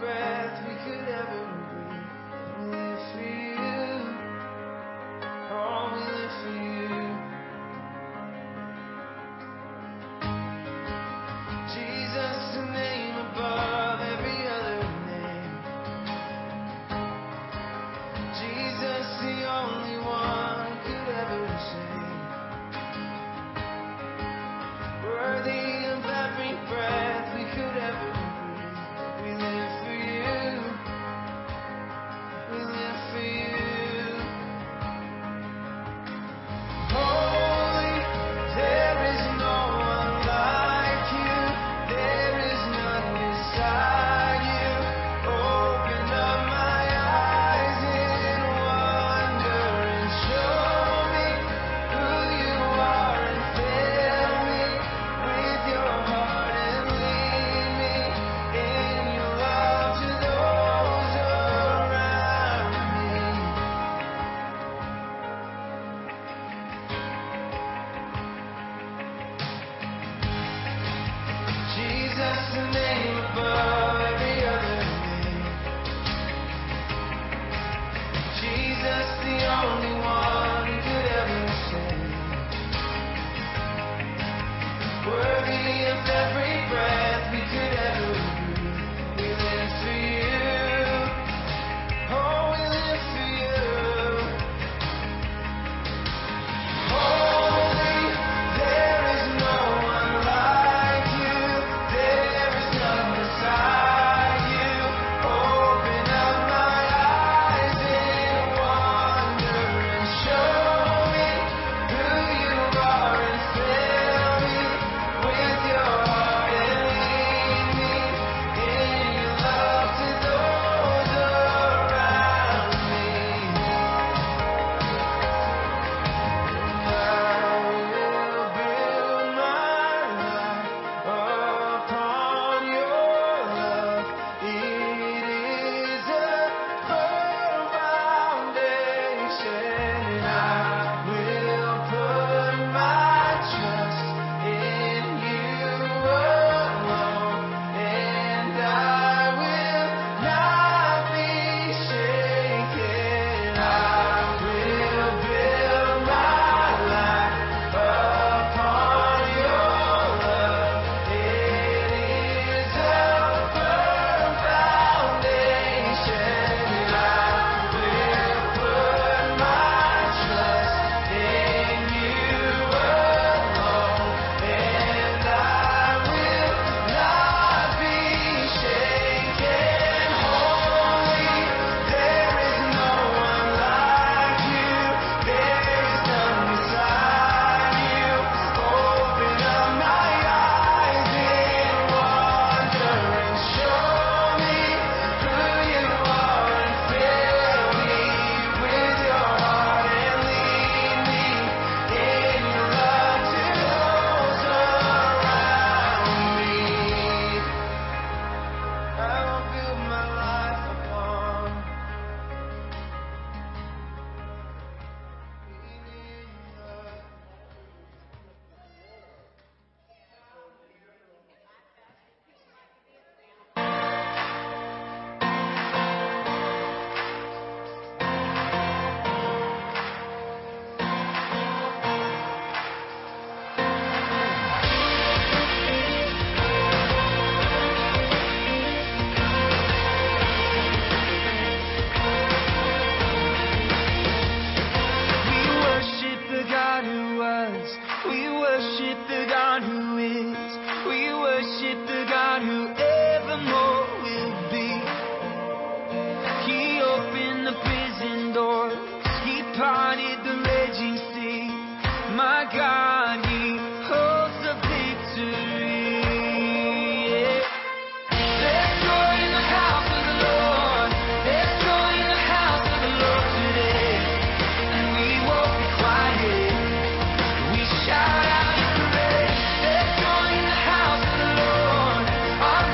I've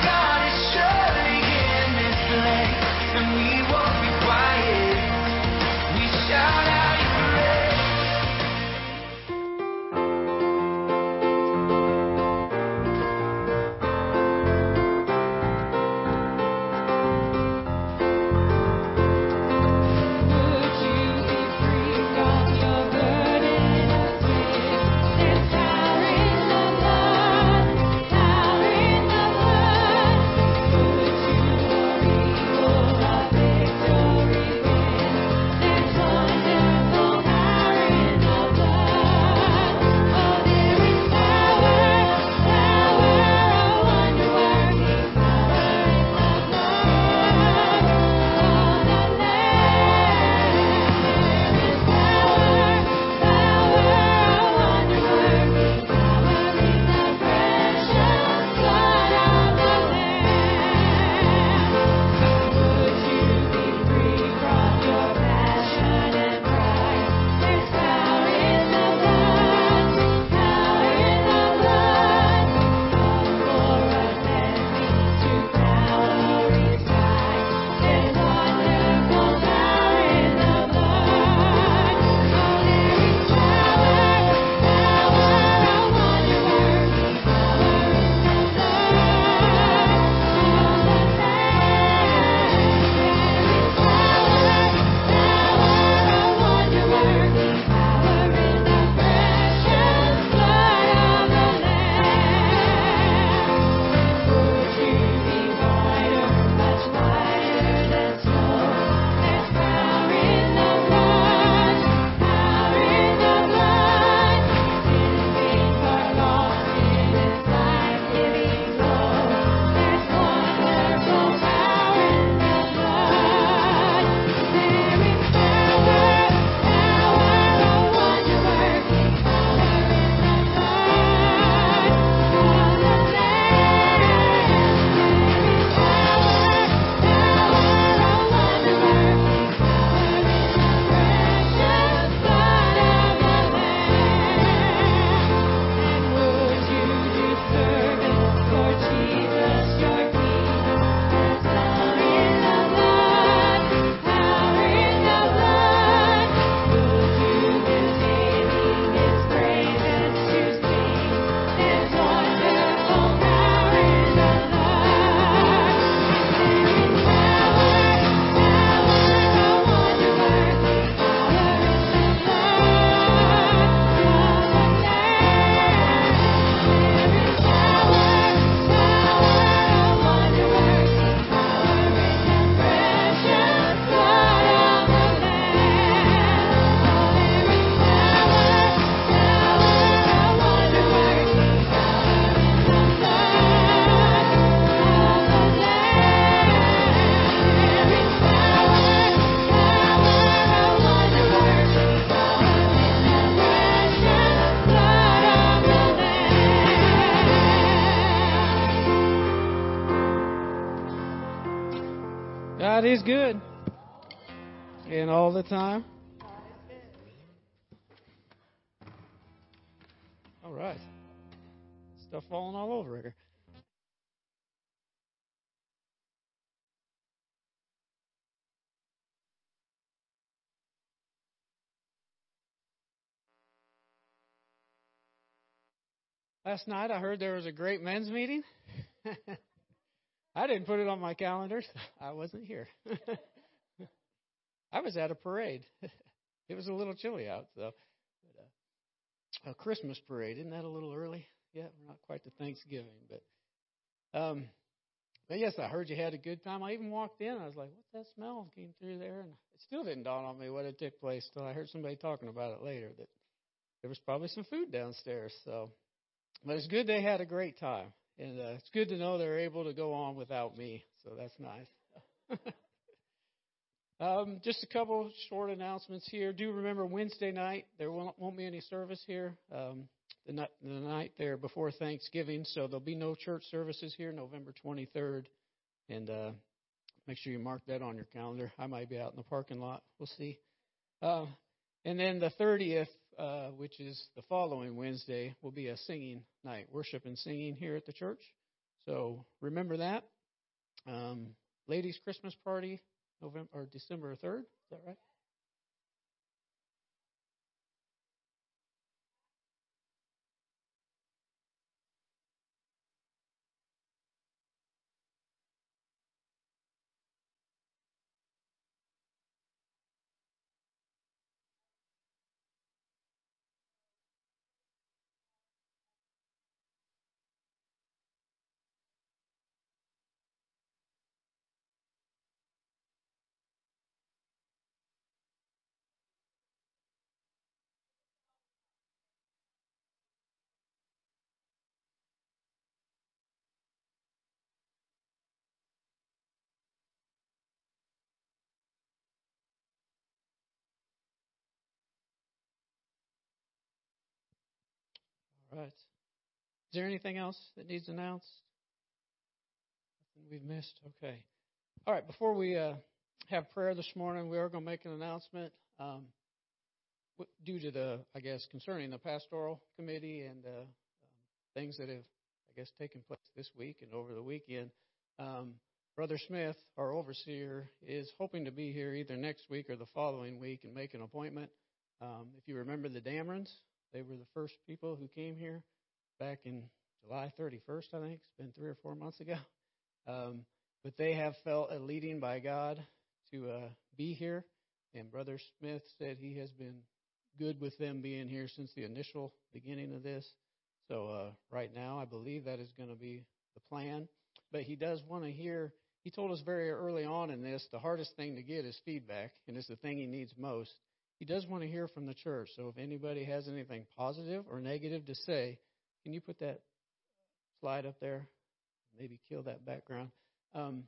got God is good. And all the time. All right. Stuff falling all over here. Last night I heard there was a great men's meeting. I didn't put it on my calendar. I wasn't here. I was at a parade. It was a little chilly out, so a Christmas parade. Isn't that a little early? Yeah, we're not quite to Thanksgiving, but yes, I heard you had a good time. I even walked in. I was like, "What's that smell?" Came through there, and it still didn't dawn on me what had took place till I heard somebody talking about it later. That there was probably some food downstairs. So, but it's good they had a great time. And it's good to know they're able to go on without me, so that's nice. Just a couple short announcements here. Do remember Wednesday night, there won't be any service here the night there before Thanksgiving, so there'll be no church services here November 23rd. And make sure you mark that on your calendar. I might be out in the parking lot. We'll see. And then the 30th. Which is the following Wednesday, will be a singing night, worship and singing here at the church. So remember that. Ladies' Christmas party, December 3rd. Is that right? Right. Is there anything else that needs announced? Nothing we've missed? Okay. All right. Before we have prayer this morning, we are going to make an announcement due to concerning the pastoral committee and things that have, taken place this week and over the weekend. Brother Smith, our overseer, is hoping to be here either next week or the following week and make an appointment. If you remember the Damerons, they were the first people who came here back in July 31st, I think. It's been 3 or 4 months ago. But they have felt a leading by God to be here. And Brother Smith said he has been good with them being here since the initial beginning of this. So right now I believe that is going to be the plan. But he does want to hear. He told us very early on in this, the hardest thing to get is feedback, and it's the thing he needs most. He does want to hear from the church, so if anybody has anything positive or negative to say, can you put that slide up there? Maybe kill that background. The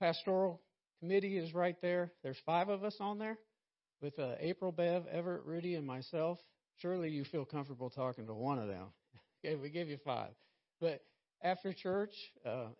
pastoral committee is right there. There's 5 of us on there with April, Bev, Everett, Rudy, and myself. Surely you feel comfortable talking to one of them. Okay, we give you 5. But after church,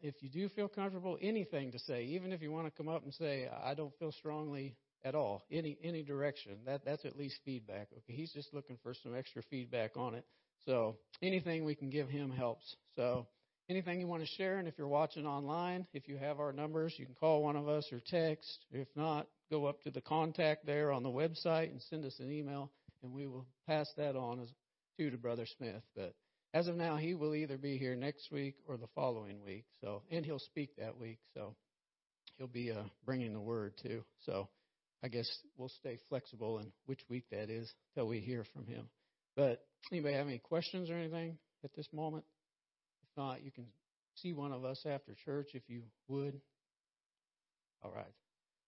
if you do feel comfortable, anything to say, even if you want to come up and say, I don't feel strongly at all, any direction. That's at least feedback. Okay, he's just looking for some extra feedback on it. So anything we can give him helps. So anything you want to share, and if you're watching online, if you have our numbers, you can call one of us or text. If not, go up to the contact there on the website and send us an email, and we will pass that on to Brother Smith. But as of now, he will either be here next week or the following week. So, and he'll speak that week. So he'll be bringing the word too. So I guess we'll stay flexible in which week that is till we hear from him. But anybody have any questions or anything at this moment? If not, you can see one of us after church if you would. All right.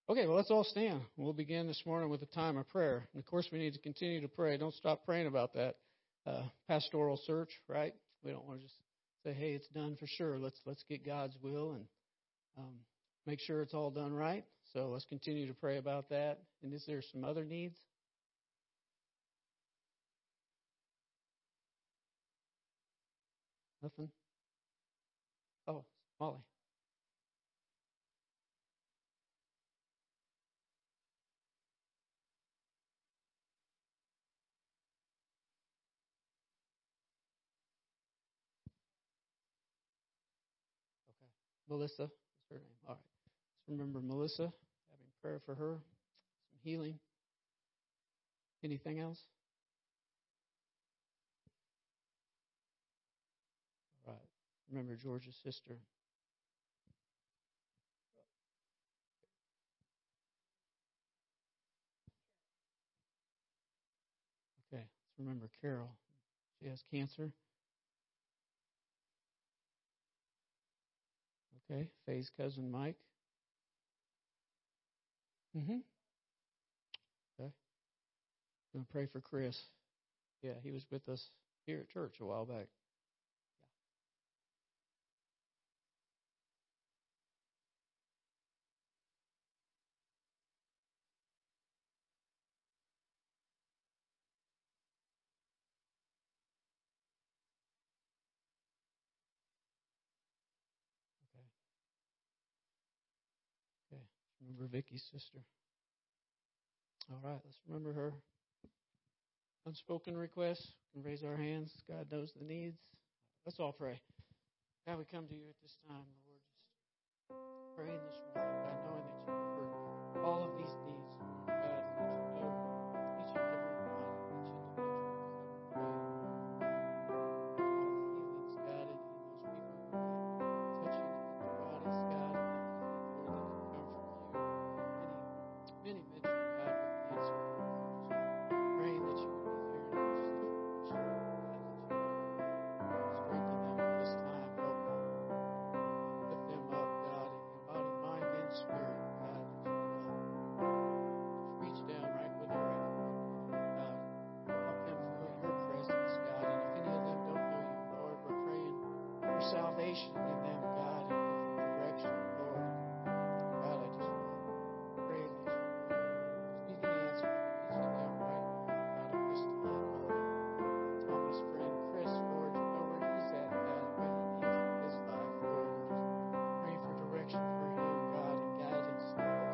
Okay, well, let's all stand. We'll begin this morning with a time of prayer. And, of course, we need to continue to pray. Don't stop praying about that pastoral search, right? We don't want to just say, hey, it's done for sure. Let's get God's will and make sure it's all done right. So let's continue to pray about that. And is there some other needs? Nothing? Oh, Molly. Melissa. What's her name? All right. Let's remember Melissa, having prayer for her, some healing. Anything else? All right. Remember George's sister. Okay. Let's remember Carol. She has cancer. Okay, Faye's cousin Mike. Okay. I'm going to pray for Chris. Yeah, he was with us here at church a while back. Remember Vicky's sister. All right, let's remember her. Unspoken requests. We can raise our hands. God knows the needs. Let's all pray. God, we come to you at this time, Lord. Just praying this morning, God, knowing that you heard all of these needs. Salvation in them, God, and direction, Lord. God, I just pray that you be the answer for each and every right now, God, at this time, Lord. Thomas' friend, Chris, Lord, you know where he's at, God, and what he needs in his life, Lord. Just pray for direction for him, God, and guidance, Lord.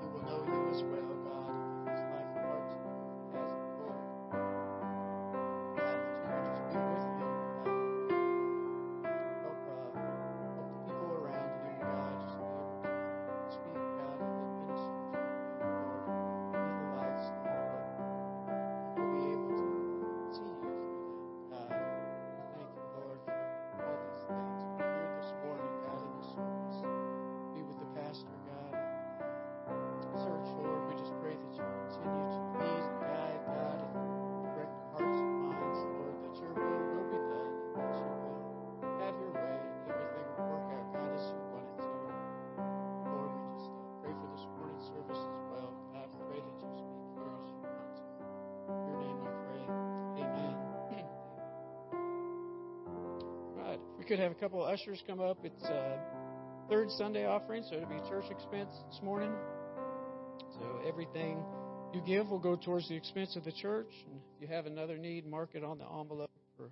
He will know you as well, God, and give his life apart to you if he hasn't, Lord. God, that you would just be with him. Could have a couple of ushers come up. It's third Sunday offering, so it'll be church expense this morning. So everything you give will go towards the expense of the church. And if you have another need, mark it on the envelope or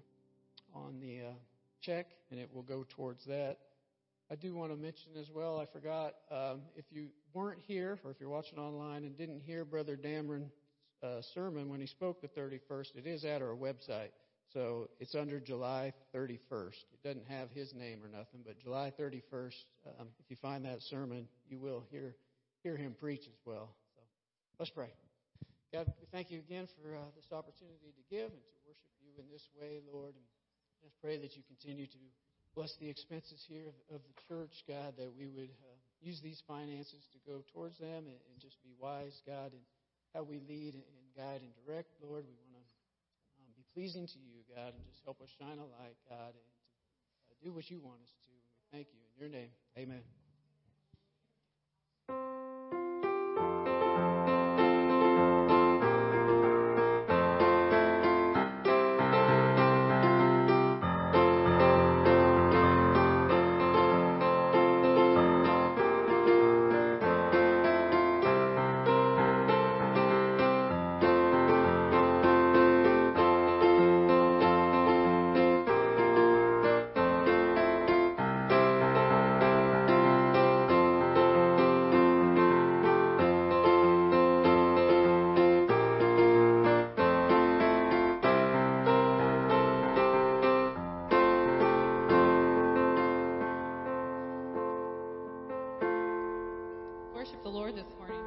on the check, and it will go towards that. I do want to mention as well, I forgot, if you weren't here or if you're watching online and didn't hear Brother Dameron's sermon when he spoke the 31st, it is at our website. So it's under July 31st. It doesn't have his name or nothing, but July 31st, if you find that sermon, you will hear him preach as well. So let's pray. God, we thank you again for this opportunity to give and to worship you in this way, Lord. And just pray that you continue to bless the expenses here of the church, God, that we would use these finances to go towards them and just be wise, God, in how we lead and guide and direct, Lord. We want to pleasing to you, God, and just help us shine a light, God, and to do what you want us to. We thank you in your name. Amen. the Lord this morning.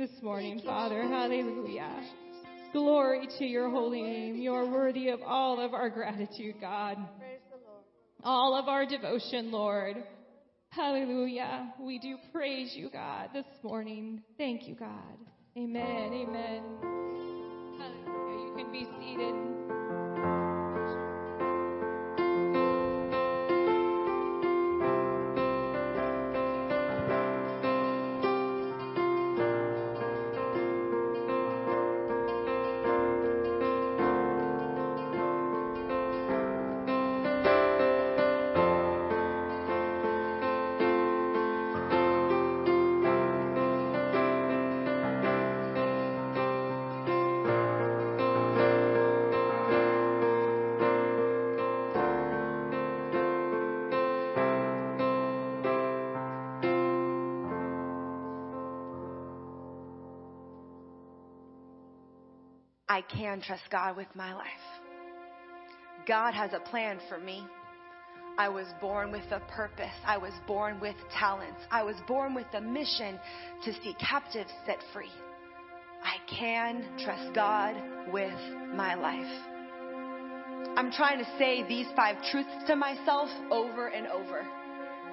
this morning, Father. Hallelujah. Glory to your holy name. You are worthy of all of our gratitude, God. Praise the Lord. All of our devotion, Lord. Hallelujah. We do praise you, God, this morning. Thank you, God. Amen. Amen. Hallelujah. You can be seated. I can trust God with my life. God has a plan for me. I was born with a purpose. I was born with talents. I was born with a mission to see captives set free. I can trust God with my life. I'm trying to say these 5 truths to myself over and over,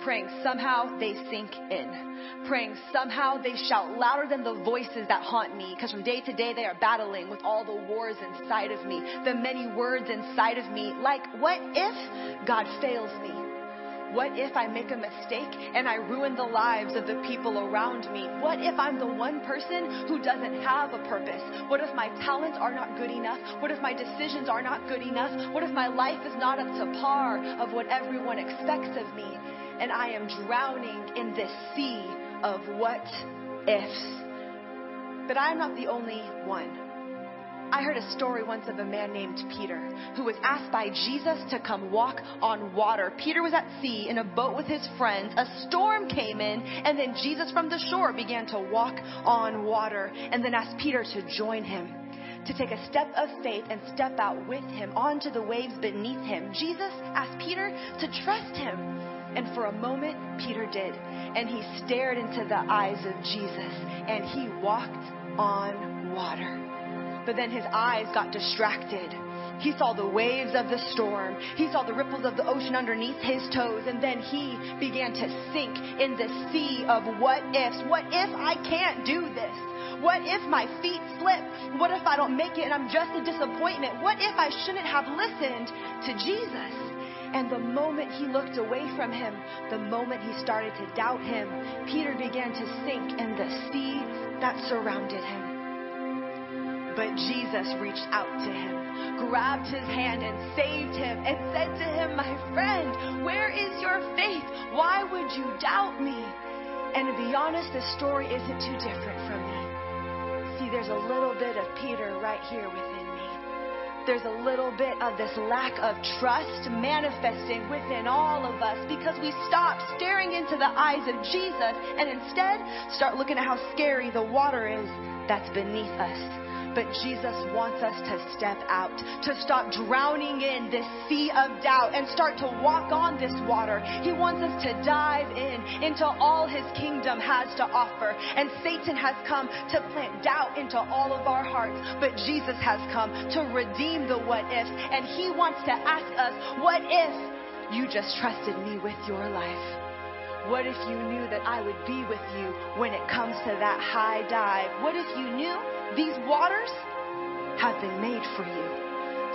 praying somehow they sink in, praying somehow they shout louder than the voices that haunt me, because from day to day they are battling with all the wars inside of me, the many words inside of me, like, what if God fails me? What if I make a mistake and I ruin the lives of the people around me? What if I'm the one person who doesn't have a purpose? What if my talents are not good enough? What if my decisions are not good enough? What if my life is not up to par of what everyone expects of me? And I am drowning in this sea of what ifs. But I'm not the only one. I heard a story once of a man named Peter who was asked by Jesus to come walk on water. Peter was at sea in a boat with his friends. A storm came in, and then Jesus from the shore began to walk on water and then asked Peter to join him, to take a step of faith and step out with him onto the waves beneath him. Jesus asked Peter to trust him. And for a moment, Peter did. And he stared into the eyes of Jesus, and he walked on water. But then his eyes got distracted. He saw the waves of the storm. He saw the ripples of the ocean underneath his toes. And then he began to sink in the sea of what ifs. What if I can't do this? What if my feet slip? What if I don't make it and I'm just a disappointment? What if I shouldn't have listened to Jesus? And the moment he looked away from him, the moment he started to doubt him, Peter began to sink in the sea that surrounded him. But Jesus reached out to him, grabbed his hand and saved him, and said to him, "My friend, where is your faith? Why would you doubt me?" And to be honest, this story isn't too different from me. See, there's a little bit of Peter right here within. There's a little bit of this lack of trust manifesting within all of us because we stop staring into the eyes of Jesus and instead start looking at how scary the water is that's beneath us. But Jesus wants us to step out, to stop drowning in this sea of doubt and start to walk on this water. He wants us to dive in into all his kingdom has to offer. And Satan has come to plant doubt into all of our hearts. But Jesus has come to redeem the what ifs. And he wants to ask us, what if you just trusted me with your life? What if you knew that I would be with you when it comes to that high dive? What if you knew these waters have been made for you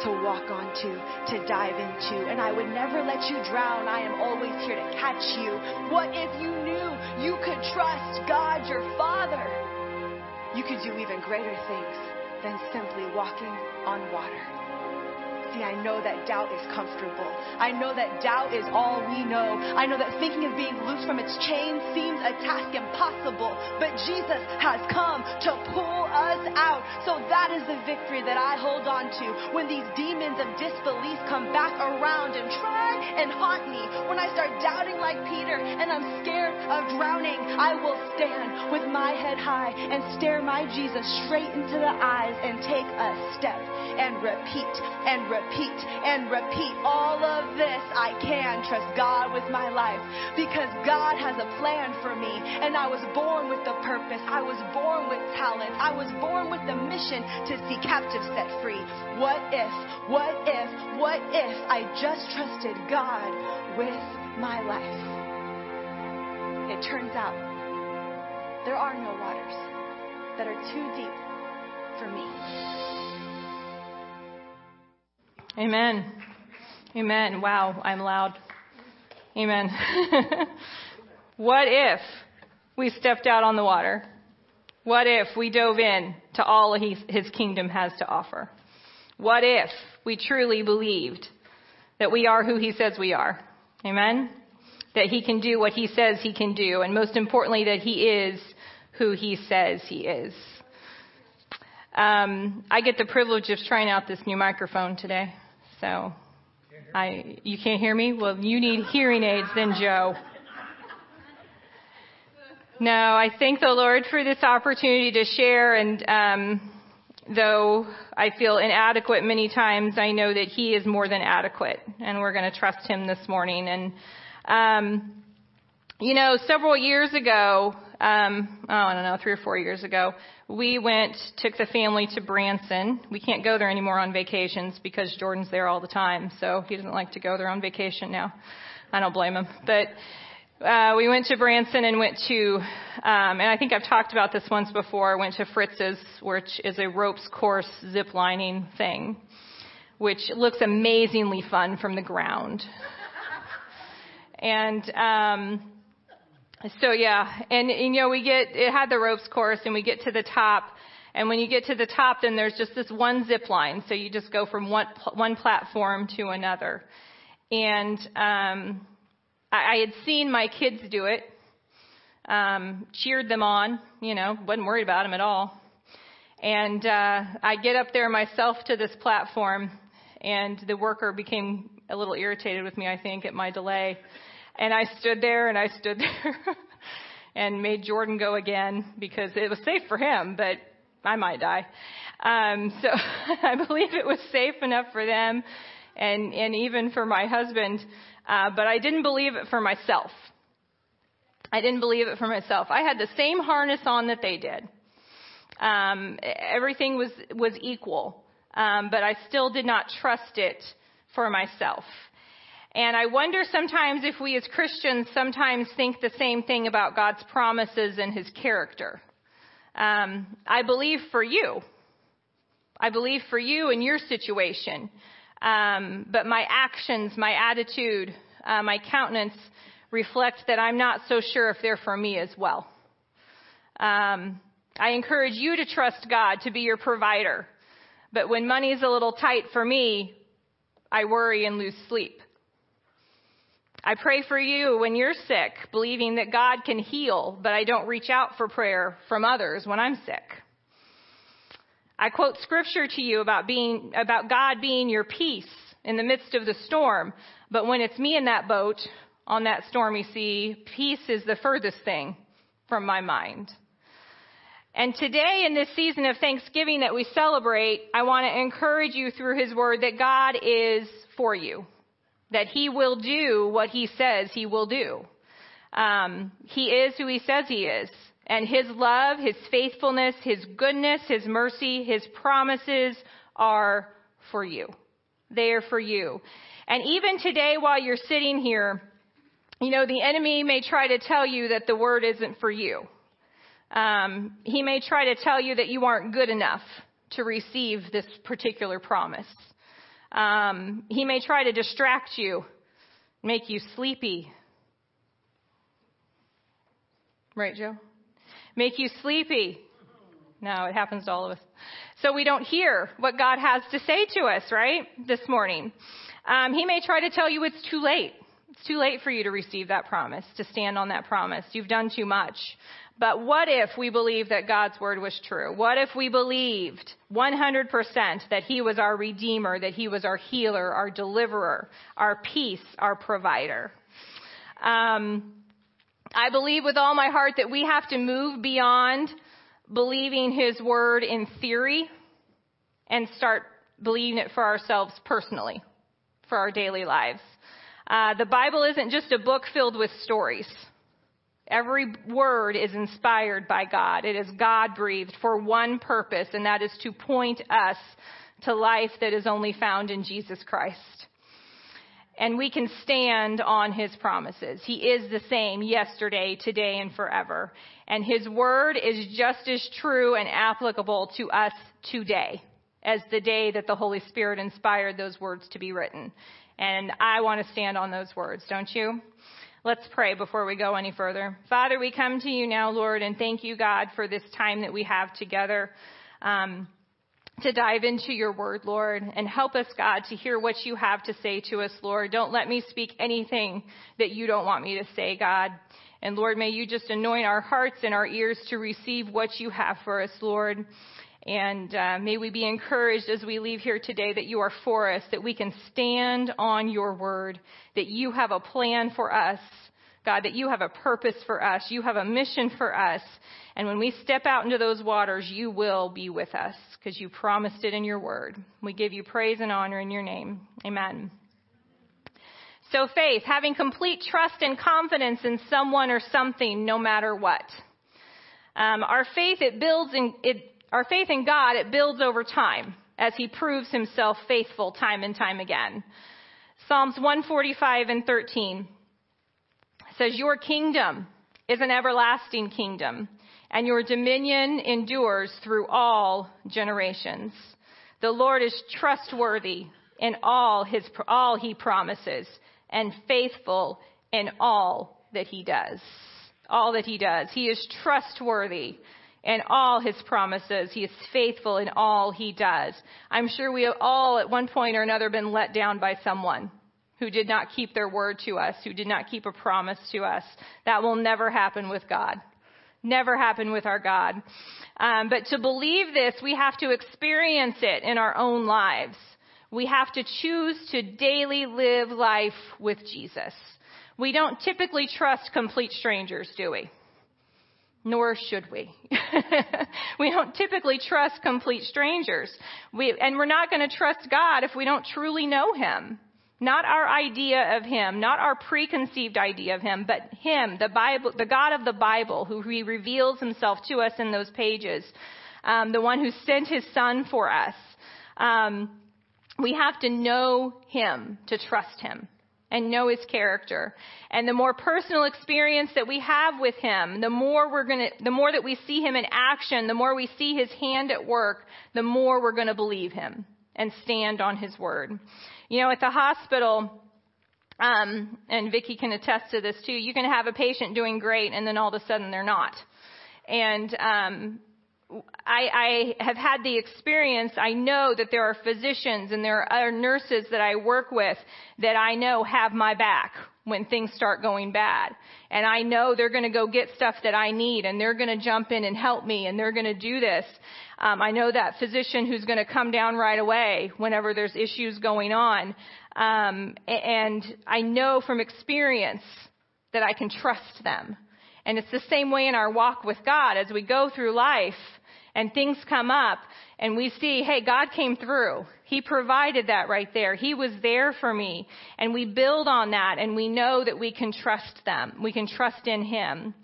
to walk onto, to dive into, and I would never let you drown. I am always here to catch you. What if you knew you could trust God, your Father? You could do even greater things than simply walking on water. See, I know that doubt is comfortable. I know that doubt is all we know. I know that thinking of being loose from its chain seems a task impossible. But Jesus has come to pull us out. So that is the victory that I hold on to. When these demons of disbelief come back around and try and haunt me, when I start doubting like Peter and I'm scared of drowning, I will stand with my head high and stare my Jesus straight into the eyes and take a step and repeat and repeat. repeat and repeat all of this. I can trust God with my life because God has a plan for me, and I was born with a purpose. I was born with talent. I was born with the mission to see captives set free. What if I just trusted God with my life? It turns out there are no waters that are too deep for me. Amen. Amen. Wow, I'm loud. Amen. What if we stepped out on the water? What if we dove in to all his kingdom has to offer? What if we truly believed that we are who he says we are? Amen? That he can do what he says he can do, and most importantly, that he is who he says he is. I get the privilege of trying out this new microphone today, so you can't hear me? Well, you need hearing aids then, Joe. No, I thank the Lord for this opportunity to share, and though I feel inadequate many times, I know that he is more than adequate, and we're going to trust him this morning. And, several years ago, 3 or 4 years ago, we took the family to Branson. We can't go there anymore on vacations because Jordan's there all the time, so he doesn't like to go there on vacation now. I don't blame him. But we went to Branson and went to, and I think I've talked about this once before, went to Fritz's, which is a ropes course zip lining thing, which looks amazingly fun from the ground. And we it had the ropes course, and we get to the top, and when you get to the top, then there's just this one zip line, so you just go from one platform to another. And I had seen my kids do it, cheered them on, wasn't worried about them at all. And I get up there myself to this platform, and the worker became a little irritated with me, I think, at my delay. And I stood there and made Jordan go again because it was safe for him, but I might die. So I believe it was safe enough for them and even for my husband. But I didn't believe it for myself. I had the same harness on that they did. Everything was equal. But I still did not trust it for myself. And I wonder sometimes if we as Christians sometimes think the same thing about God's promises and his character. I believe for you. I believe for you in your situation. But my actions, my attitude, my countenance reflect that I'm not so sure if they're for me as well. I encourage you to trust God to be your provider. But when money's a little tight for me, I worry and lose sleep. I pray for you when you're sick, believing that God can heal, but I don't reach out for prayer from others when I'm sick. I quote scripture to you about God being your peace in the midst of the storm, but when it's me in that boat on that stormy sea, peace is the furthest thing from my mind. And today in this season of Thanksgiving that we celebrate, I want to encourage you through his word that God is for you, that he will do what he says he will do. He is who he says he is. And his love, his faithfulness, his goodness, his mercy, his promises are for you. They are for you. And even today while you're sitting here, the enemy may try to tell you that the word isn't for you. He may try to tell you that you aren't good enough to receive this particular promise. He may try to distract you, make you sleepy. Right, Joe? Make you sleepy. No, it happens to all of us. So we don't hear what God has to say to us, right, this morning. He may try to tell you it's too late. It's too late for you to receive that promise, to stand on that promise. You've done too much. But what if we believed that God's word was true? What if we believed 100% that he was our redeemer, that he was our healer, our deliverer, our peace, our provider? I believe with all my heart that we have to move beyond believing his word in theory and start believing it for ourselves personally, for our daily lives. The Bible isn't just a book filled with stories. Every word is inspired by God. It is God-breathed for one purpose, and that is to point us to life that is only found in Jesus Christ. And we can stand on his promises. He is the same yesterday, today, and forever. And his word is just as true and applicable to us today as the day that the Holy Spirit inspired those words to be written. And I want to stand on those words, don't you? Let's pray before we go any further. Father, we come to you now, Lord, and thank you, God, for this time that we have together. To dive into your word, Lord, and help us, God, to hear what you have to say to us, Lord. Don't let me speak anything that you don't want me to say, God. And Lord, may you just anoint our hearts and our ears to receive what you have for us, Lord. And may we be encouraged as we leave here today that you are for us, that we can stand on your word, that you have a plan for us, God, that you have a purpose for us. You have a mission for us. And when we step out into those waters, you will be with us because you promised it in your word. We give you praise and honor in your name. Amen. So faith, having complete trust and confidence in someone or something, no matter what. Our faith in God, it builds over time as he proves himself faithful time and time again. Psalms 145:13. Says, your kingdom is an everlasting kingdom, and your dominion endures through all generations. The Lord is trustworthy in all he promises, and faithful in all that he does. All that he does. He is trustworthy in all his promises. He is faithful in all he does. I'm sure we have all at one point or another been let down by someone who did not keep their word to us, who did not keep a promise to us. That will never happen with God. Never happen with our God. But to believe this, we have to experience it in our own lives. We have to choose to daily live life with Jesus. We don't typically trust complete strangers, do we? Nor should we. We don't typically trust complete strangers. And we're not going to trust God if we don't truly know him. Not our idea of him, not our preconceived idea of him, but him, the Bible, the God of the Bible, who he reveals himself to us in those pages, the one who sent his son for us. We have to know him to trust him and know his character. And the more personal experience that we have with him, the more that we see him in action, the more we see his hand at work, the more we're going to believe him and stand on his word. You know, at the hospital, and Vicki can attest to this too, you can have a patient doing great and then all of a sudden they're not. And I have had the experience, I know that there are physicians and there are other nurses that I work with that I know have my back when things start going bad. And I know they're going to go get stuff that I need, and they're going to jump in and help me, and they're going to do this. I know that physician who's going to come down right away whenever there's issues going on. And I know from experience that I can trust them. And it's the same way in our walk with God as we go through life and things come up and we see, hey, God came through. He provided that right there. He was there for me. And we build on that and we know that we can trust them. We can trust in him.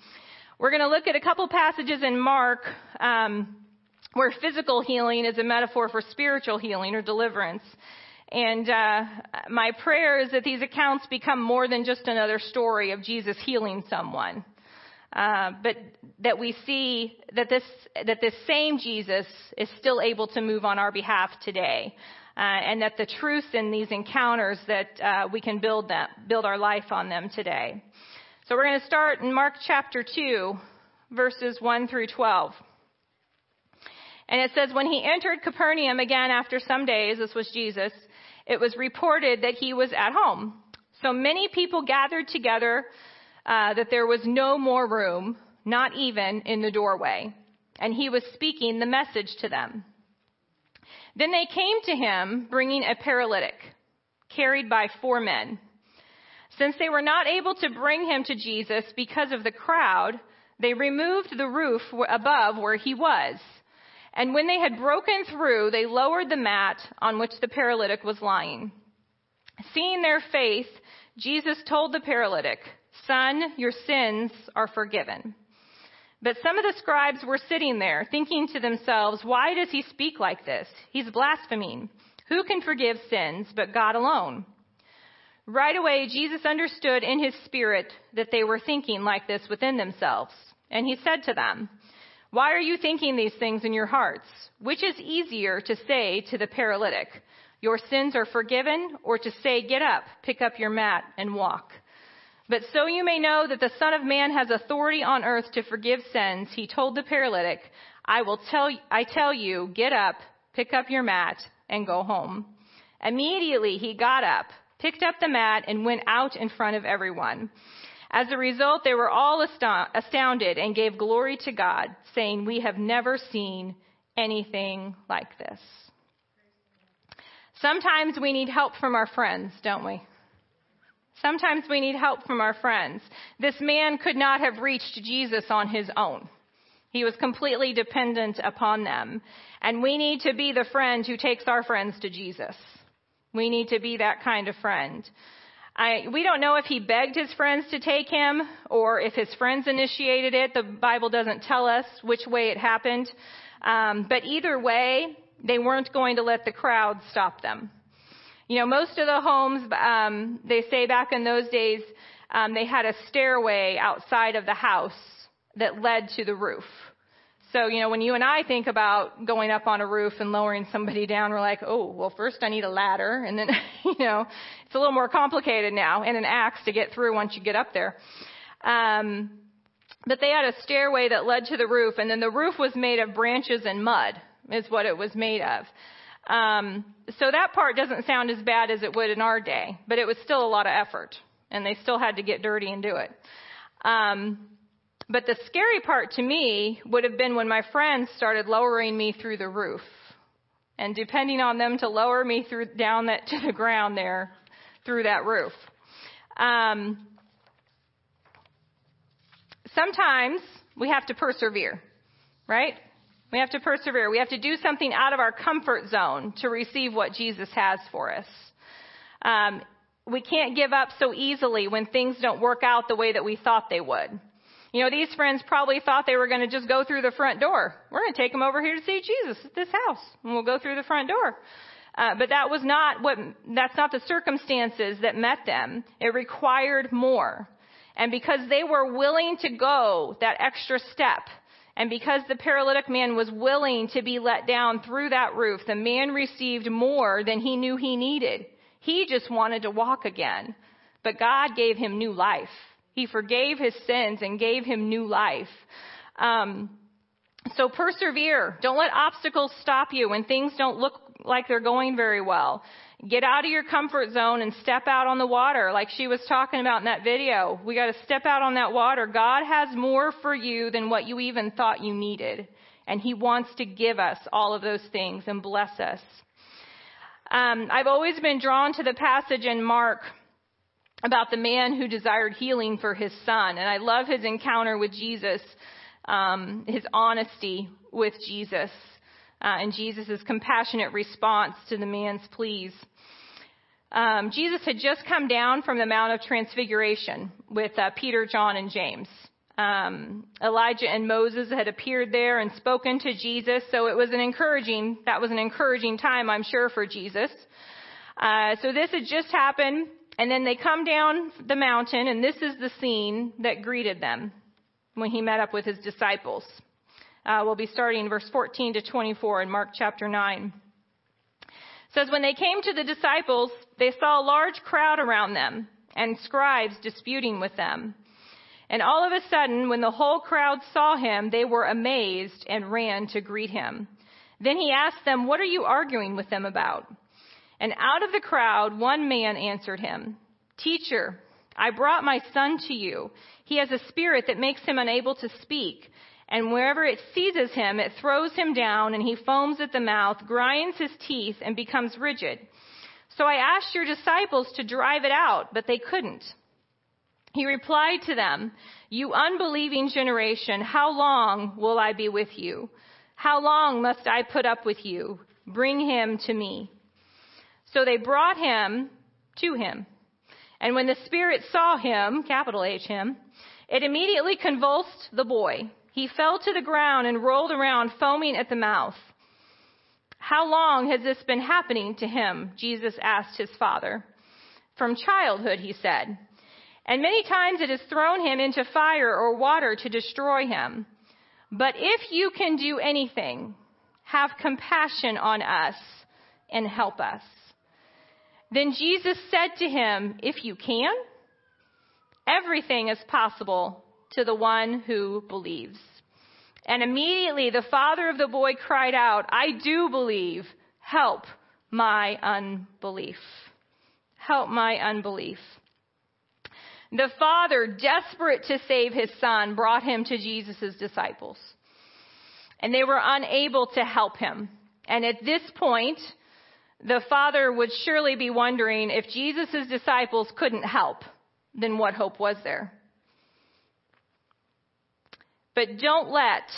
We're going to look at a couple passages in Mark where physical healing is a metaphor for spiritual healing or deliverance. And my prayer is that these accounts become more than just another story of Jesus healing someone. But that we see that this same Jesus is still able to move on our behalf today, and that the truth in these encounters that we can build our life on them today. So we're going to start in Mark chapter 2, verses 1-12. And it says, when he entered Capernaum again after some days, this was Jesus, it was reported that he was at home. So many people gathered together that there was no more room, not even in the doorway. And he was speaking the message to them. Then they came to him, bringing a paralytic, carried by 4 men. Since they were not able to bring him to Jesus because of the crowd, they removed the roof above where he was. And when they had broken through, they lowered the mat on which the paralytic was lying. Seeing their faith, Jesus told the paralytic, "Son, your sins are forgiven." But some of the scribes were sitting there, thinking to themselves, "Why does he speak like this? He's blaspheming. Who can forgive sins but God alone?" Right away, Jesus understood in his spirit that they were thinking like this within themselves. And he said to them, "Why are you thinking these things in your hearts? Which is easier to say to the paralytic, 'Your sins are forgiven,' or to say, 'Get up, pick up your mat, and walk'? But so you may know that the Son of Man has authority on earth to forgive sins," he told the paralytic, I tell you, get up, pick up your mat, and go home." Immediately he got up, picked up the mat, and went out in front of everyone. As a result, they were all astounded and gave glory to God, saying, "We have never seen anything like this." Sometimes we need help from our friends, don't we? Sometimes we need help from our friends. This man could not have reached Jesus on his own. He was completely dependent upon them. And we need to be the friend who takes our friends to Jesus. We need to be that kind of friend. We don't know if he begged his friends to take him or if his friends initiated it. The Bible doesn't tell us which way it happened. But either way, they weren't going to let the crowd stop them. You know, most of the homes, they say back in those days, they had a stairway outside of the house that led to the roof. So, you know, when you and I think about going up on a roof and lowering somebody down, we're like, oh, well, first I need a ladder. And then, you know, it's a little more complicated now, and an axe to get through once you get up there. But they had a stairway that led to the roof, and then the roof was made of branches and mud is what it was made of. So that part doesn't sound as bad as it would in our day, but it was still a lot of effort, and they still had to get dirty and do it. But the scary part to me would have been when my friends started lowering me through the roof and depending on them to lower me through down that to the ground there through that roof. Sometimes we have to persevere, right? We have to persevere. We have to do something out of our comfort zone to receive what Jesus has for us. We can't give up so easily when things don't work out the way that we thought they would. You know, these friends probably thought they were going to just go through the front door. We're going to take them over here to see Jesus at this house, and we'll go through the front door. But that's not the circumstances that met them. It required more. And because they were willing to go that extra step, and because the paralytic man was willing to be let down through that roof, the man received more than he knew he needed. He just wanted to walk again. But God gave him new life. He forgave his sins and gave him new life. So persevere. Don't let obstacles stop you when things don't look like they're going very well. Get out of your comfort zone and step out on the water like she was talking about in that video. We got to step out on that water. God has more for you than what you even thought you needed. And he wants to give us all of those things and bless us. I've always been drawn to the passage in Mark about the man who desired healing for his son. And I love his encounter with Jesus, his honesty with Jesus. And Jesus' compassionate response to the man's pleas. Jesus had just come down from the Mount of Transfiguration with Peter, John, and James. Elijah and Moses had appeared there and spoken to Jesus, so it was an encouraging time, I'm sure, for Jesus. So this had just happened, and then they come down the mountain, and this is the scene that greeted them when he met up with his disciples. We'll be starting in verse 14 to 24 in Mark chapter 9. It says, "When they came to the disciples, they saw a large crowd around them and scribes disputing with them. And all of a sudden, when the whole crowd saw him, they were amazed and ran to greet him. Then he asked them, 'What are you arguing with them about?' And out of the crowd, one man answered him, 'Teacher, I brought my son to you. He has a spirit that makes him unable to speak. And wherever it seizes him, it throws him down, and he foams at the mouth, grinds his teeth, and becomes rigid. So I asked your disciples to drive it out, but they couldn't.' He replied to them, 'You unbelieving generation, how long will I be with you? How long must I put up with you? Bring him to me." So they brought him to him. And when the spirit saw him, capital H him, it immediately convulsed the boy. He fell to the ground and rolled around, foaming at the mouth. "How long has this been happening to him?" Jesus asked his father. "From childhood," he said. "And many times it has thrown him into fire or water to destroy him. But if you can do anything, have compassion on us and help us." Then Jesus said to him, "If you can, everything is possible to the one who believes." And immediately the father of the boy cried out, "I do believe. Help my unbelief. Help my unbelief." The father, desperate to save his son, brought him to Jesus' disciples. And they were unable to help him. And at this point, the father would surely be wondering, if Jesus' disciples couldn't help, then what hope was there? But don't let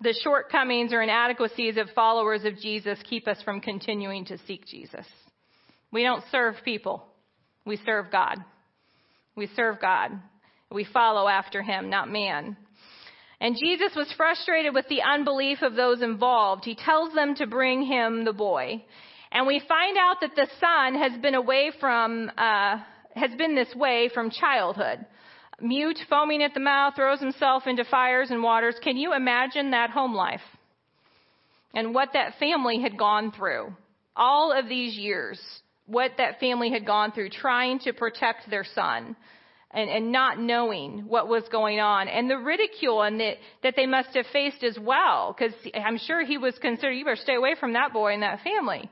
the shortcomings or inadequacies of followers of Jesus keep us from continuing to seek Jesus. We don't serve people. We serve God. We serve God. We follow after him, not man. And Jesus was frustrated with the unbelief of those involved. He tells them to bring him the boy. And we find out that the son has been this way from childhood. Mute, foaming at the mouth, throws himself into fires and waters. Can you imagine that home life and what that family had gone through? All of these years, what that family had gone through trying to protect their son and not knowing what was going on, and the ridicule and that they must have faced as well, because I'm sure he was considered, "You better stay away from that boy and that family."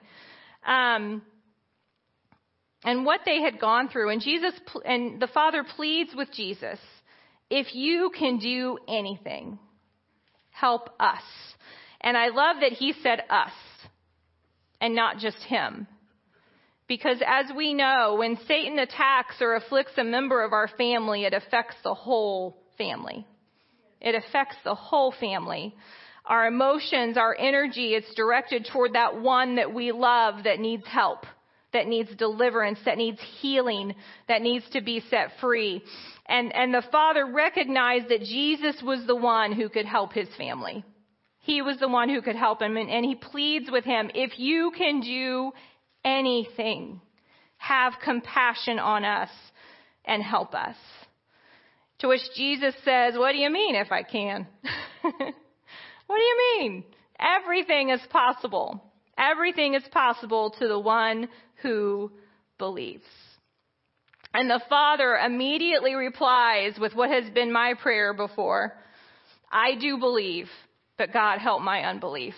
And what they had gone through. And Jesus and the father pleads with Jesus, "If you can do anything, help us." And I love that he said us and not just him. Because as we know, when Satan attacks or afflicts a member of our family, it affects the whole family. It affects the whole family. Our emotions, our energy, it's directed toward that one that we love that needs help, that needs deliverance, that needs healing, that needs to be set free. And the father recognized that Jesus was the one who could help his family. He was the one who could help him. And he pleads with him, "If you can do anything, have compassion on us and help us." To which Jesus says, "What do you mean if I can?" What do you mean? Everything is possible. Everything is possible to the one who believes. And the father immediately replies with what has been my prayer before. "I do believe, but God, help my unbelief.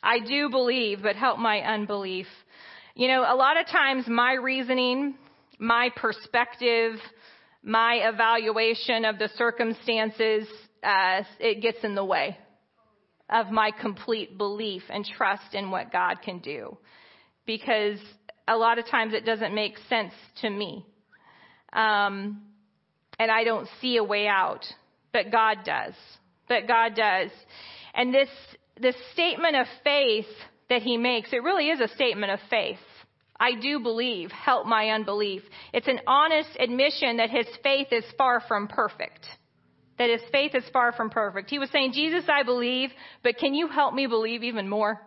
I do believe, but help my unbelief." You know, a lot of times my reasoning, my perspective, my evaluation of the circumstances, it gets in the way of my complete belief and trust in what God can do. Because a lot of times it doesn't make sense to me. And I don't see a way out. But God does. But God does. And this statement of faith that he makes, it really is a statement of faith. "I do believe, help my unbelief." It's an honest admission that his faith is far from perfect. That his faith is far from perfect. He was saying, "Jesus, I believe, but can you help me believe even more?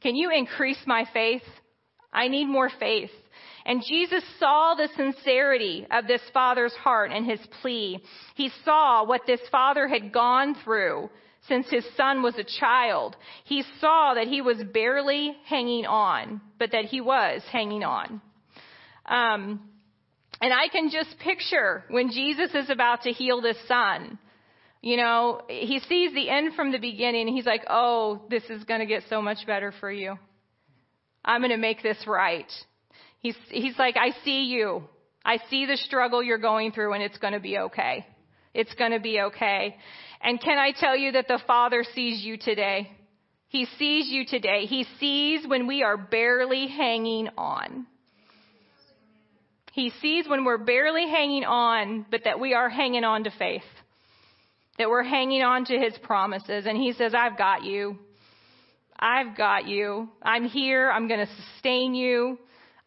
Can you increase my faith? I need more faith." And Jesus saw the sincerity of this father's heart and his plea. He saw what this father had gone through since his son was a child. He saw that he was barely hanging on, but that he was hanging on. And I can just picture when Jesus is about to heal this son, you know, he sees the end from the beginning. He's like, "Oh, this is going to get so much better for you. I'm going to make this right." He's like, "I see you. I see the struggle you're going through, and it's going to be okay. It's going to be okay." And can I tell you that the Father sees you today? He sees you today. He sees when we are barely hanging on. He sees when we're barely hanging on, but that we are hanging on to faith. that we're hanging on to his promises. And he says, I've got you. I've got you. I'm here. I'm going to sustain you.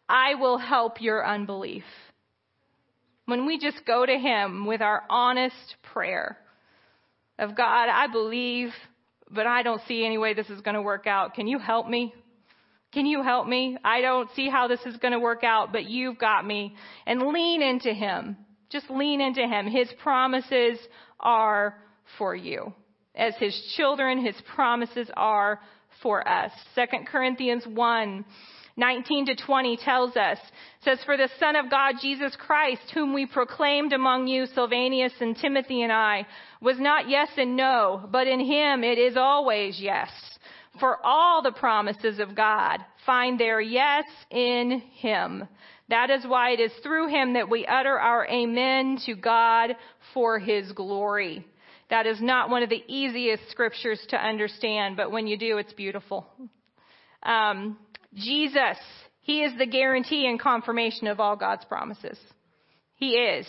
I will help your unbelief. When we just go to him with our honest prayer of, God, I believe, but I don't see any way this is going to work out. Can you help me? Can you help me? I don't see how this is going to work out, but you've got me. And lean into him. Just lean into him. His promises are for you. As his children, his promises are for us. 2 Corinthians 1:19-20 tells us, says, for the Son of God, Jesus Christ, whom we proclaimed among you, Silvanus and Timothy and I, was not yes and no, but in him it is always yes. For all the promises of God find their yes in him. That is why it is through him that we utter our amen to God for his glory. That is not one of the easiest scriptures to understand, but when you do, it's beautiful. Jesus, he is the guarantee and confirmation of all God's promises. He is.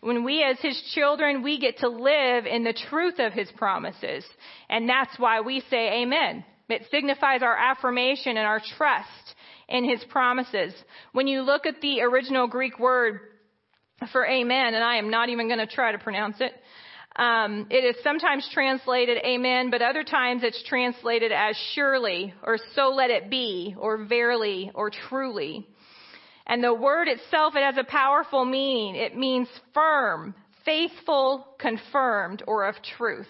When we as his children, we get to live in the truth of his promises. And that's why we say amen. It signifies our affirmation and our trust in his promises. When you look at the original Greek word for amen, and I am not even going to try to pronounce it, it is sometimes translated amen, but other times it's translated as surely, or so let it be, or verily, or truly. And the word itself, it has a powerful meaning. It means firm, faithful, confirmed, or of truth.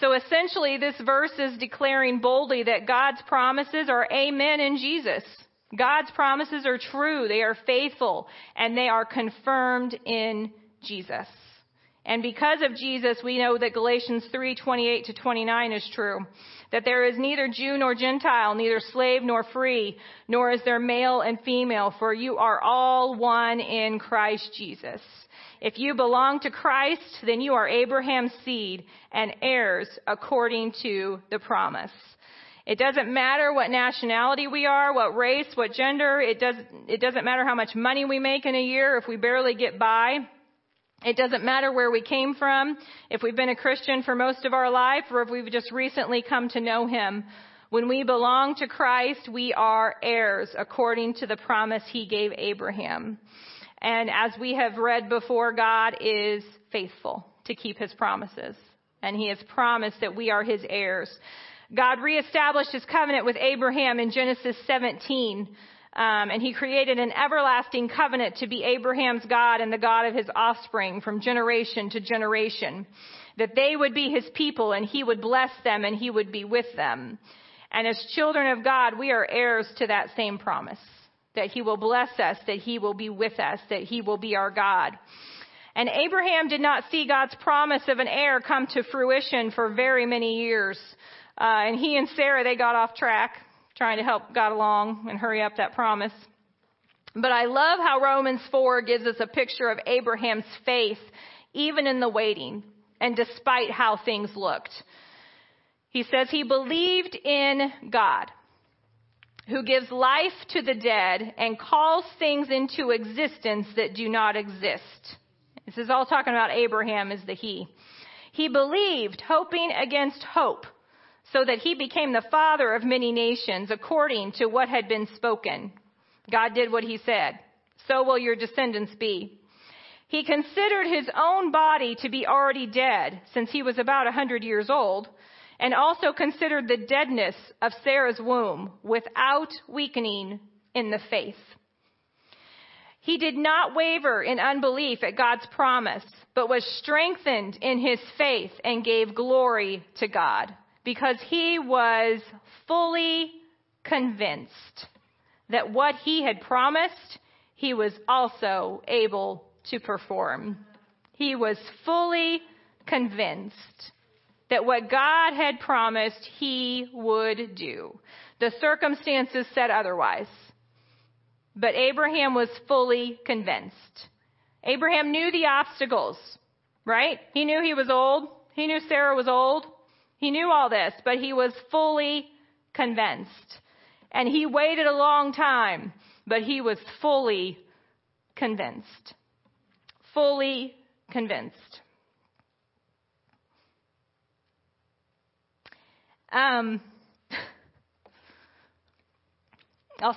So essentially, this verse is declaring boldly that God's promises are amen in Jesus. God's promises are true, they are faithful, and they are confirmed in Jesus. And because of Jesus, we know that Galatians 3:28-29 is true, that there is neither Jew nor Gentile, neither slave nor free, nor is there male and female, for you are all one in Christ Jesus. If you belong to Christ, then you are Abraham's seed and heirs according to the promise. It doesn't matter what nationality we are, what race, what gender. It doesn't matter how much money we make in a year if we barely get by. It doesn't matter where we came from, if we've been a Christian for most of our life, or if we've just recently come to know him. When we belong to Christ, we are heirs according to the promise he gave Abraham. And as we have read before, God is faithful to keep his promises. And he has promised that we are his heirs. God reestablished his covenant with Abraham in Genesis 17. And he created an everlasting covenant to be Abraham's God and the God of his offspring from generation to generation, that they would be his people and he would bless them and he would be with them. And as children of God, we are heirs to that same promise, that he will bless us, that he will be with us, that he will be our God. And Abraham did not see God's promise of an heir come to fruition for very many years. And he and Sarah, they got off track, trying to help God along and hurry up that promise. But I love how Romans 4 gives us a picture of Abraham's faith, even in the waiting and despite how things looked. He says he believed in God, who gives life to the dead and calls things into existence that do not exist. This is all talking about Abraham is the he. He believed, hoping against hope, so that he became the father of many nations according to what had been spoken. God did what he said. So will your descendants be. He considered his own body to be already dead, since he was about 100 years old, and also considered the deadness of Sarah's womb without weakening in the faith. He did not waver in unbelief at God's promise, but was strengthened in his faith and gave glory to God, because he was fully convinced that what he had promised, he was also able to perform. He was fully convinced that what God had promised, he would do. The circumstances said otherwise, but Abraham was fully convinced. Abraham knew the obstacles, right? He knew he was old. He knew Sarah was old. He knew all this, but he was fully convinced. And he waited a long time, but he was fully convinced. Fully convinced. I'll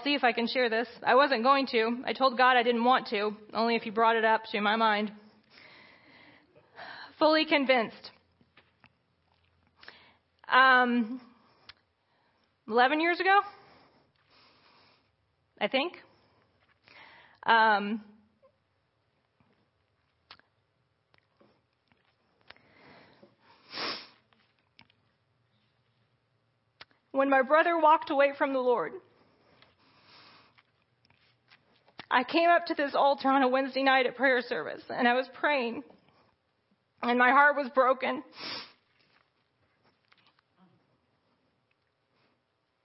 see if I can share this. I wasn't going to. I told God I didn't want to, only if he brought it up to my mind. Fully convinced. 11 years ago, I think. When my brother walked away from the Lord, I came up to this altar on a Wednesday night at prayer service, and I was praying, and my heart was broken.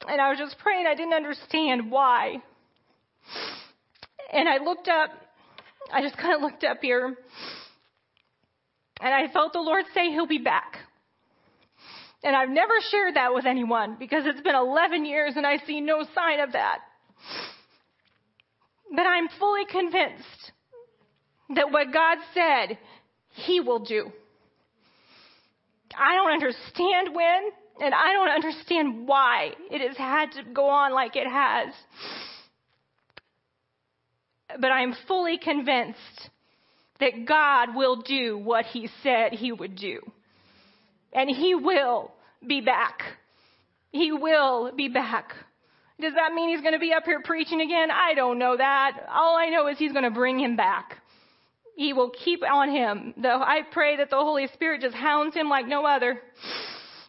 And I was just praying. I didn't understand why. And I looked up. I just kind of looked up here. And I felt the Lord say, he'll be back. And I've never shared that with anyone because it's been 11 years and I see no sign of that. But I'm fully convinced that what God said, he will do. I don't understand when. And I don't understand why it has had to go on like it has. But I am fully convinced that God will do what he said he would do. And he will be back. He will be back. Does that mean he's going to be up here preaching again? I don't know that. All I know is he's going to bring him back. He will keep on him. Though I pray that the Holy Spirit just hounds him like no other.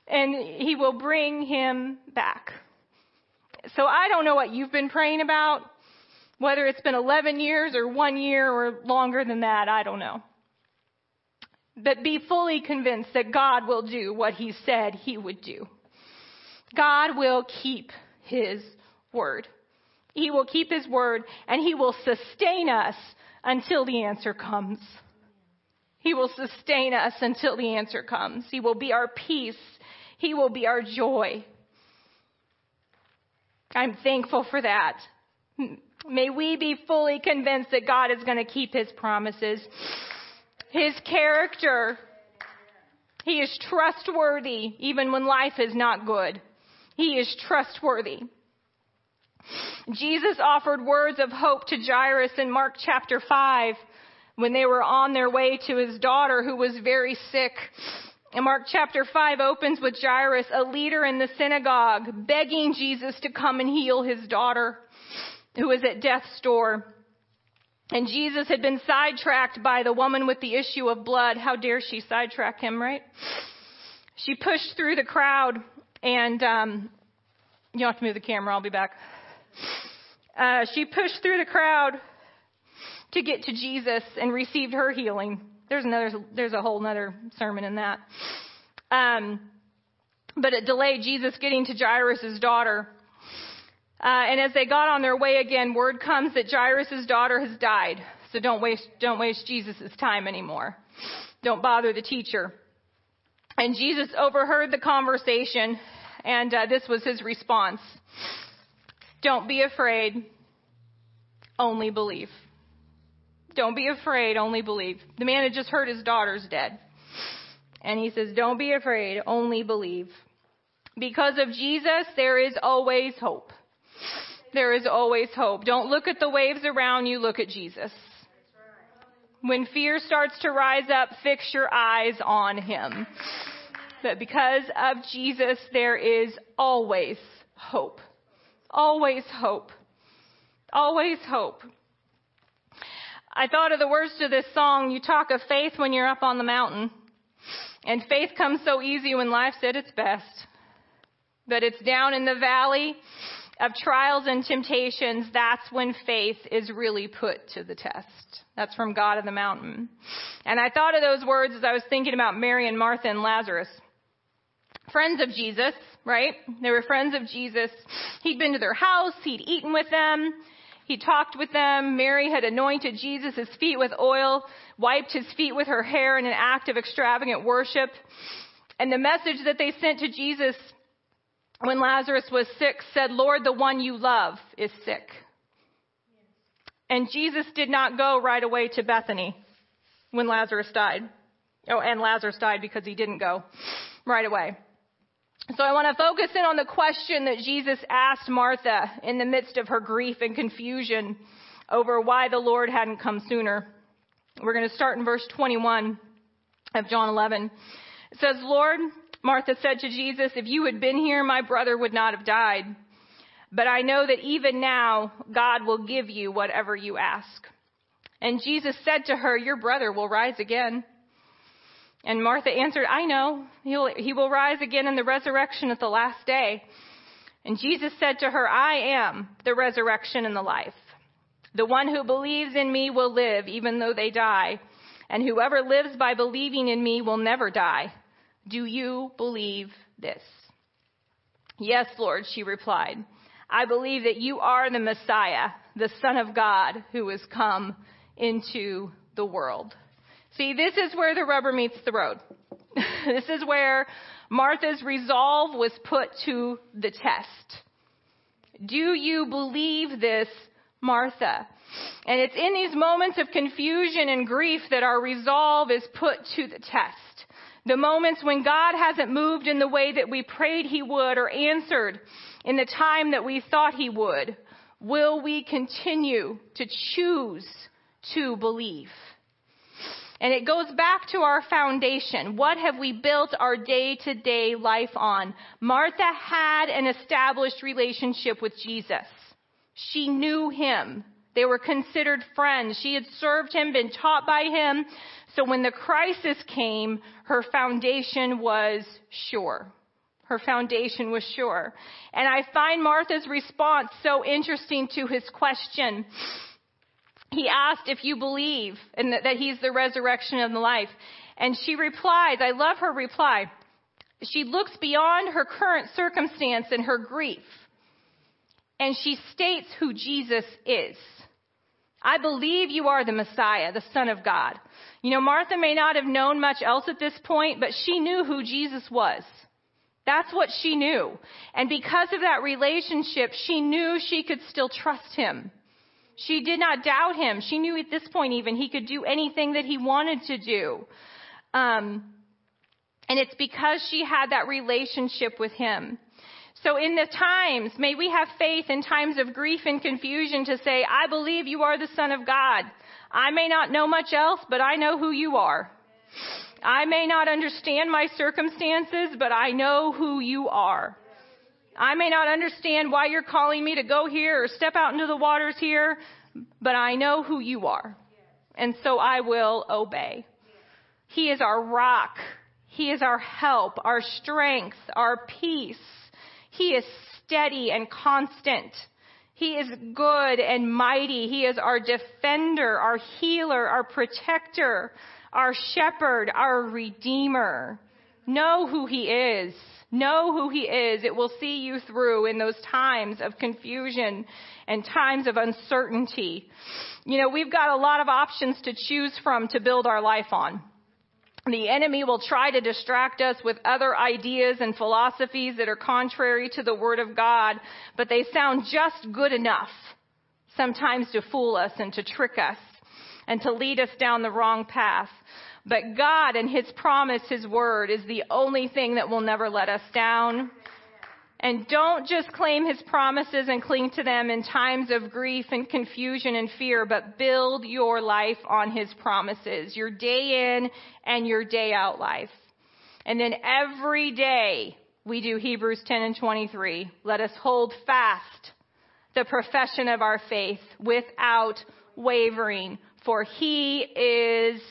And he will bring him back. So I don't know what you've been praying about, whether it's been 11 years or 1 year or longer than that, I don't know. But be fully convinced that God will do what he said he would do. God will keep his word. He will keep his word, and he will sustain us until the answer comes. He will sustain us until the answer comes. He will be our peace. He will be our joy. I'm thankful for that. May we be fully convinced that God is going to keep his promises. His character. He is trustworthy even when life is not good. He is trustworthy. Jesus offered words of hope to Jairus in Mark chapter 5 when they were on their way to his daughter who was very sick. And Mark chapter 5 opens with Jairus, a leader in the synagogue, begging Jesus to come and heal his daughter, who was at death's door. And Jesus had been sidetracked by the woman with the issue of blood. How dare she sidetrack him, right? She pushed through the crowd, and you have to move the camera. I'll be back. She pushed through the crowd to get to Jesus and received her healing. There's a whole other sermon in that. But it delayed Jesus getting to Jairus' daughter. And as they got on their way again, word comes that Jairus' daughter has died. So don't waste Jesus' time anymore. Don't bother the teacher. And Jesus overheard the conversation, and this was his response. Don't be afraid, only believe. Don't be afraid, only believe. The man had just heard his daughter's dead. And he says, don't be afraid, only believe. Because of Jesus, there is always hope. There is always hope. Don't look at the waves around you, look at Jesus. When fear starts to rise up, fix your eyes on him. But because of Jesus, there is always hope. Always hope. Always hope. I thought of the words to this song, you talk of faith when you're up on the mountain. And faith comes so easy when life's at its best. But it's down in the valley of trials and temptations, that's when faith is really put to the test. That's from God of the Mountain. And I thought of those words as I was thinking about Mary and Martha and Lazarus. Friends of Jesus, right? They were friends of Jesus. He'd been to their house. He'd eaten with them. He talked with them. Mary had anointed Jesus' feet with oil, wiped his feet with her hair in an act of extravagant worship. And the message that they sent to Jesus when Lazarus was sick said, Lord, the one you love is sick. And Jesus did not go right away to Bethany when Lazarus died. Oh, and Lazarus died because he didn't go right away. So I want to focus in on the question that Jesus asked Martha in the midst of her grief and confusion over why the Lord hadn't come sooner. We're going to start in verse 21 of John 11. It says, "Lord," Martha said to Jesus, "if you had been here, my brother would not have died. But I know that even now God will give you whatever you ask." And Jesus said to her, "Your brother will rise again." And Martha answered, "I know, he will rise again in the resurrection at the last day." And Jesus said to her, "I am the resurrection and the life. The one who believes in me will live even though they die, and whoever lives by believing in me will never die. Do you believe this?" "Yes, Lord," she replied. "I believe that you are the Messiah, the Son of God, who has come into the world." See, this is where the rubber meets the road. This is where Martha's resolve was put to the test. Do you believe this, Martha? And it's in these moments of confusion and grief that our resolve is put to the test. The moments when God hasn't moved in the way that we prayed he would or answered in the time that we thought he would. Will we continue to choose to believe? And it goes back to our foundation. What have we built our day-to-day life on? Martha had an established relationship with Jesus. She knew him. They were considered friends. She had served him, been taught by him. So when the crisis came, her foundation was sure. Her foundation was sure. And I find Martha's response so interesting to his question. He asked if you believe and that he's the resurrection and the life. And she replies, I love her reply. She looks beyond her current circumstance and her grief. And she states who Jesus is. I believe you are the Messiah, the Son of God. You know, Martha may not have known much else at this point, but she knew who Jesus was. That's what she knew. And because of that relationship, she knew she could still trust him. She did not doubt him. She knew at this point even he could do anything that he wanted to do. And it's because she had that relationship with him. So in the times, may we have faith in times of grief and confusion to say, I believe you are the Son of God. I may not know much else, but I know who you are. I may not understand my circumstances, but I know who you are. I may not understand why you're calling me to go here or step out into the waters here, but I know who you are. And so I will obey. He is our rock. He is our help, our strength, our peace. He is steady and constant. He is good and mighty. He is our defender, our healer, our protector, our shepherd, our redeemer. Know who he is. Know who he is. It will see you through in those times of confusion and times of uncertainty. You know, we've got a lot of options to choose from to build our life on. The enemy will try to distract us with other ideas and philosophies that are contrary to the Word of God, but they sound just good enough sometimes to fool us and to trick us and to lead us down the wrong path. But God and his promise, his word, is the only thing that will never let us down. And don't just claim his promises and cling to them in times of grief and confusion and fear, but build your life on his promises, your day in and your day out life. And then every day we do Hebrews 10 and 23. Let us hold fast the profession of our faith without wavering, for he is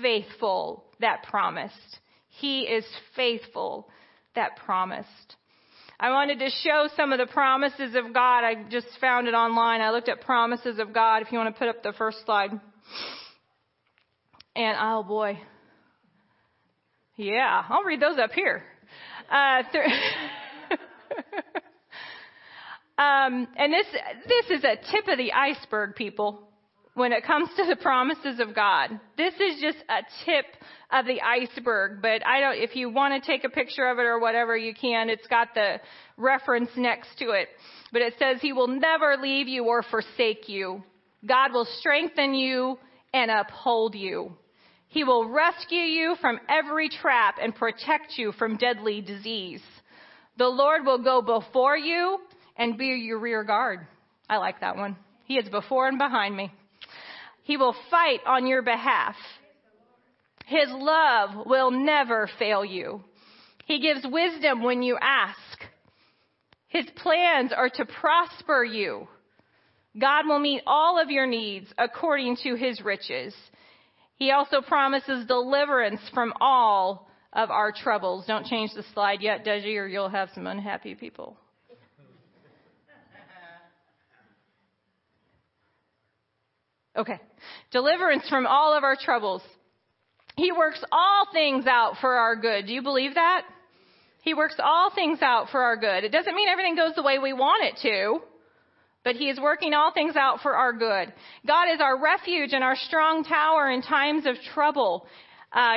faithful that promised. He is faithful that promised. I wanted to show some of the promises of God. I just found it online. I looked at promises of God. If you want to put up the first slide. And oh boy. Yeah, I'll read those up here. And this is a tip of the iceberg, people. When it comes to the promises of God, this is just a tip of the iceberg, but if you want to take a picture of it or whatever, you can. It's got the reference next to it, but it says he will never leave you or forsake you. God will strengthen you and uphold you. He will rescue you from every trap and protect you from deadly disease. The Lord will go before you and be your rear guard. I like that one. He is before and behind me. He will fight on your behalf. His love will never fail you. He gives wisdom when you ask. His plans are to prosper you. God will meet all of your needs according to his riches. He also promises deliverance from all of our troubles. Don't change the slide yet, Deji, or you'll have some unhappy people. Okay. Deliverance from all of our troubles. He works all things out for our good. Do you believe that? He works all things out for our good. It doesn't mean everything goes the way we want it to, but he is working all things out for our good. God is our refuge and our strong tower in times of trouble.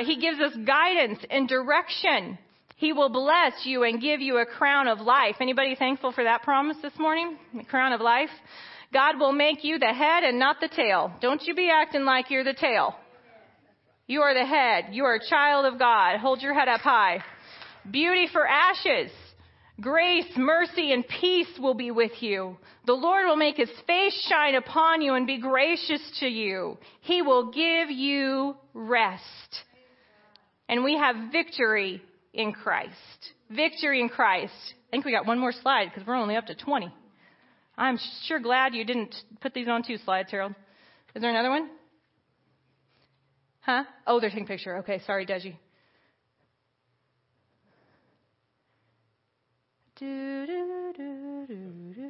He gives us guidance and direction. He will bless you and give you a crown of life. Anybody thankful for that promise this morning? The crown of life? God will make you the head and not the tail. Don't you be acting like you're the tail. You are the head. You are a child of God. Hold your head up high. Beauty for ashes. Grace, mercy, and peace will be with you. The Lord will make his face shine upon you and be gracious to you. He will give you rest. And we have victory in Christ. Victory in Christ. I think we got one more slide because we're only up to 20. I'm sure glad you didn't put these on two slides, Harold. Is there another one? Huh? Oh, they're taking a picture. Okay, sorry, Deji. Do, do, do, do, do, do.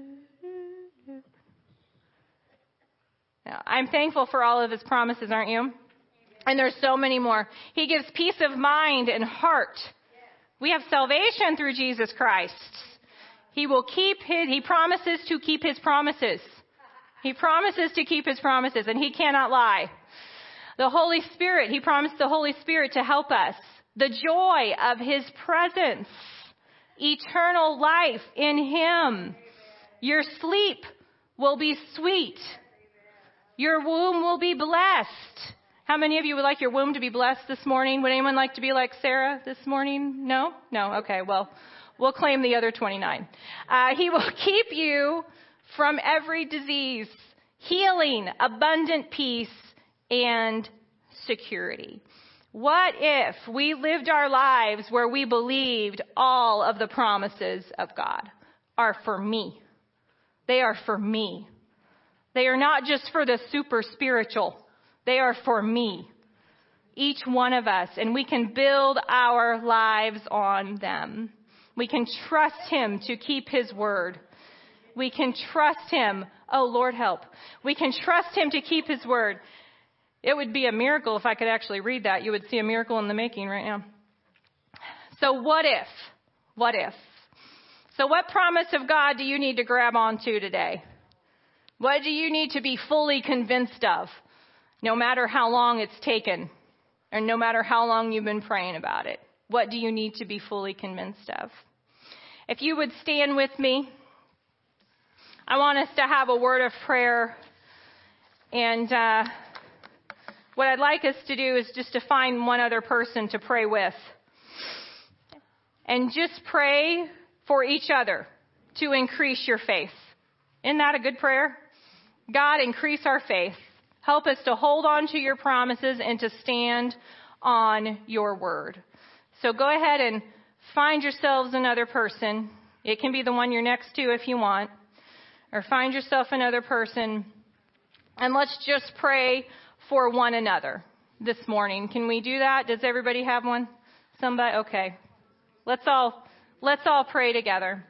Now, I'm thankful for all of his promises, aren't you? Amen. And there's so many more. He gives peace of mind and heart. Yes. We have salvation through Jesus Christ. He will keep his, he promises to keep his promises. He promises to keep his promises, and he cannot lie. The Holy Spirit, he promised the Holy Spirit to help us. The joy of his presence. Eternal life in him. Your sleep will be sweet. Your womb will be blessed. How many of you would like your womb to be blessed this morning? Would anyone like to be like Sarah this morning? No? No? Okay, well, we'll claim the other 29. He will keep you from every disease, healing, abundant peace, and security. What if we lived our lives where we believed all of the promises of God are for me? They are for me. They are not just for the super spiritual. They are for me, each one of us, and we can build our lives on them. We can trust him to keep his word. We can trust him. Oh, Lord, help. We can trust him to keep his word. It would be a miracle if I could actually read that. You would see a miracle in the making right now. So what if? What if? So what promise of God do you need to grab onto today? What do you need to be fully convinced of, no matter how long it's taken, or no matter how long you've been praying about it? What do you need to be fully convinced of? If you would stand with me, I want us to have a word of prayer, and what I'd like us to do is just to find one other person to pray with and just pray for each other to increase your faith. Isn't that a good prayer? God, increase our faith. Help us to hold on to your promises and to stand on your word. So go ahead and find yourselves another person. It can be the one you're next to if you want, or find yourself another person, and let's just pray for one another this morning. Can we do that? Does everybody have one? Somebody? Okay. Let's all pray together.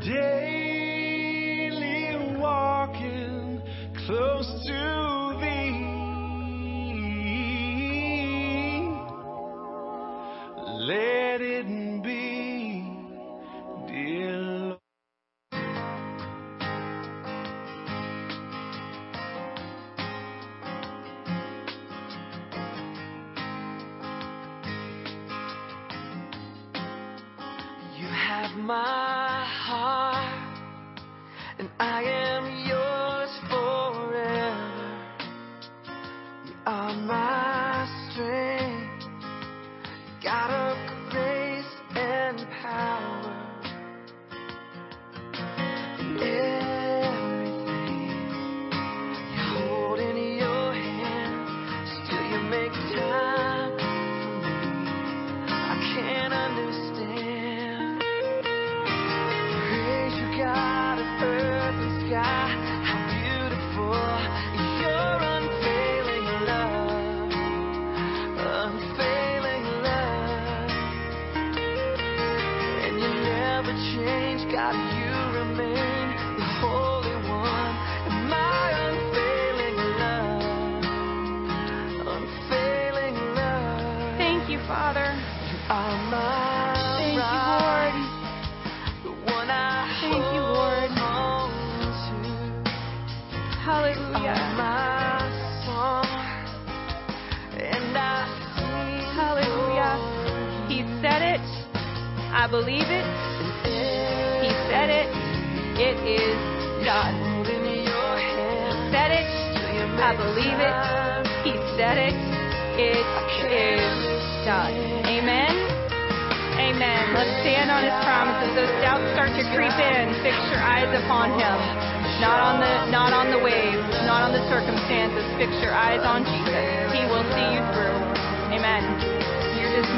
Daily walking close to thee. of my heart, and I am yours forever. You are my strength, God of grace and power, and everything you hold in your hand, still you make time for me. I can't understand. Praise you, God of earth and sky. How beautiful your unfailing love, unfailing love. And you never change, God, you remain. I believe it. He said it. It is done. He said it. I believe it. He said it. It is done. Amen. Amen. Let's stand on his promises. Those doubts start to creep in. Fix your eyes upon him. Not on the waves. Not on the circumstances. Fix your eyes on Jesus. He will see you through. Amen. You're dismissed.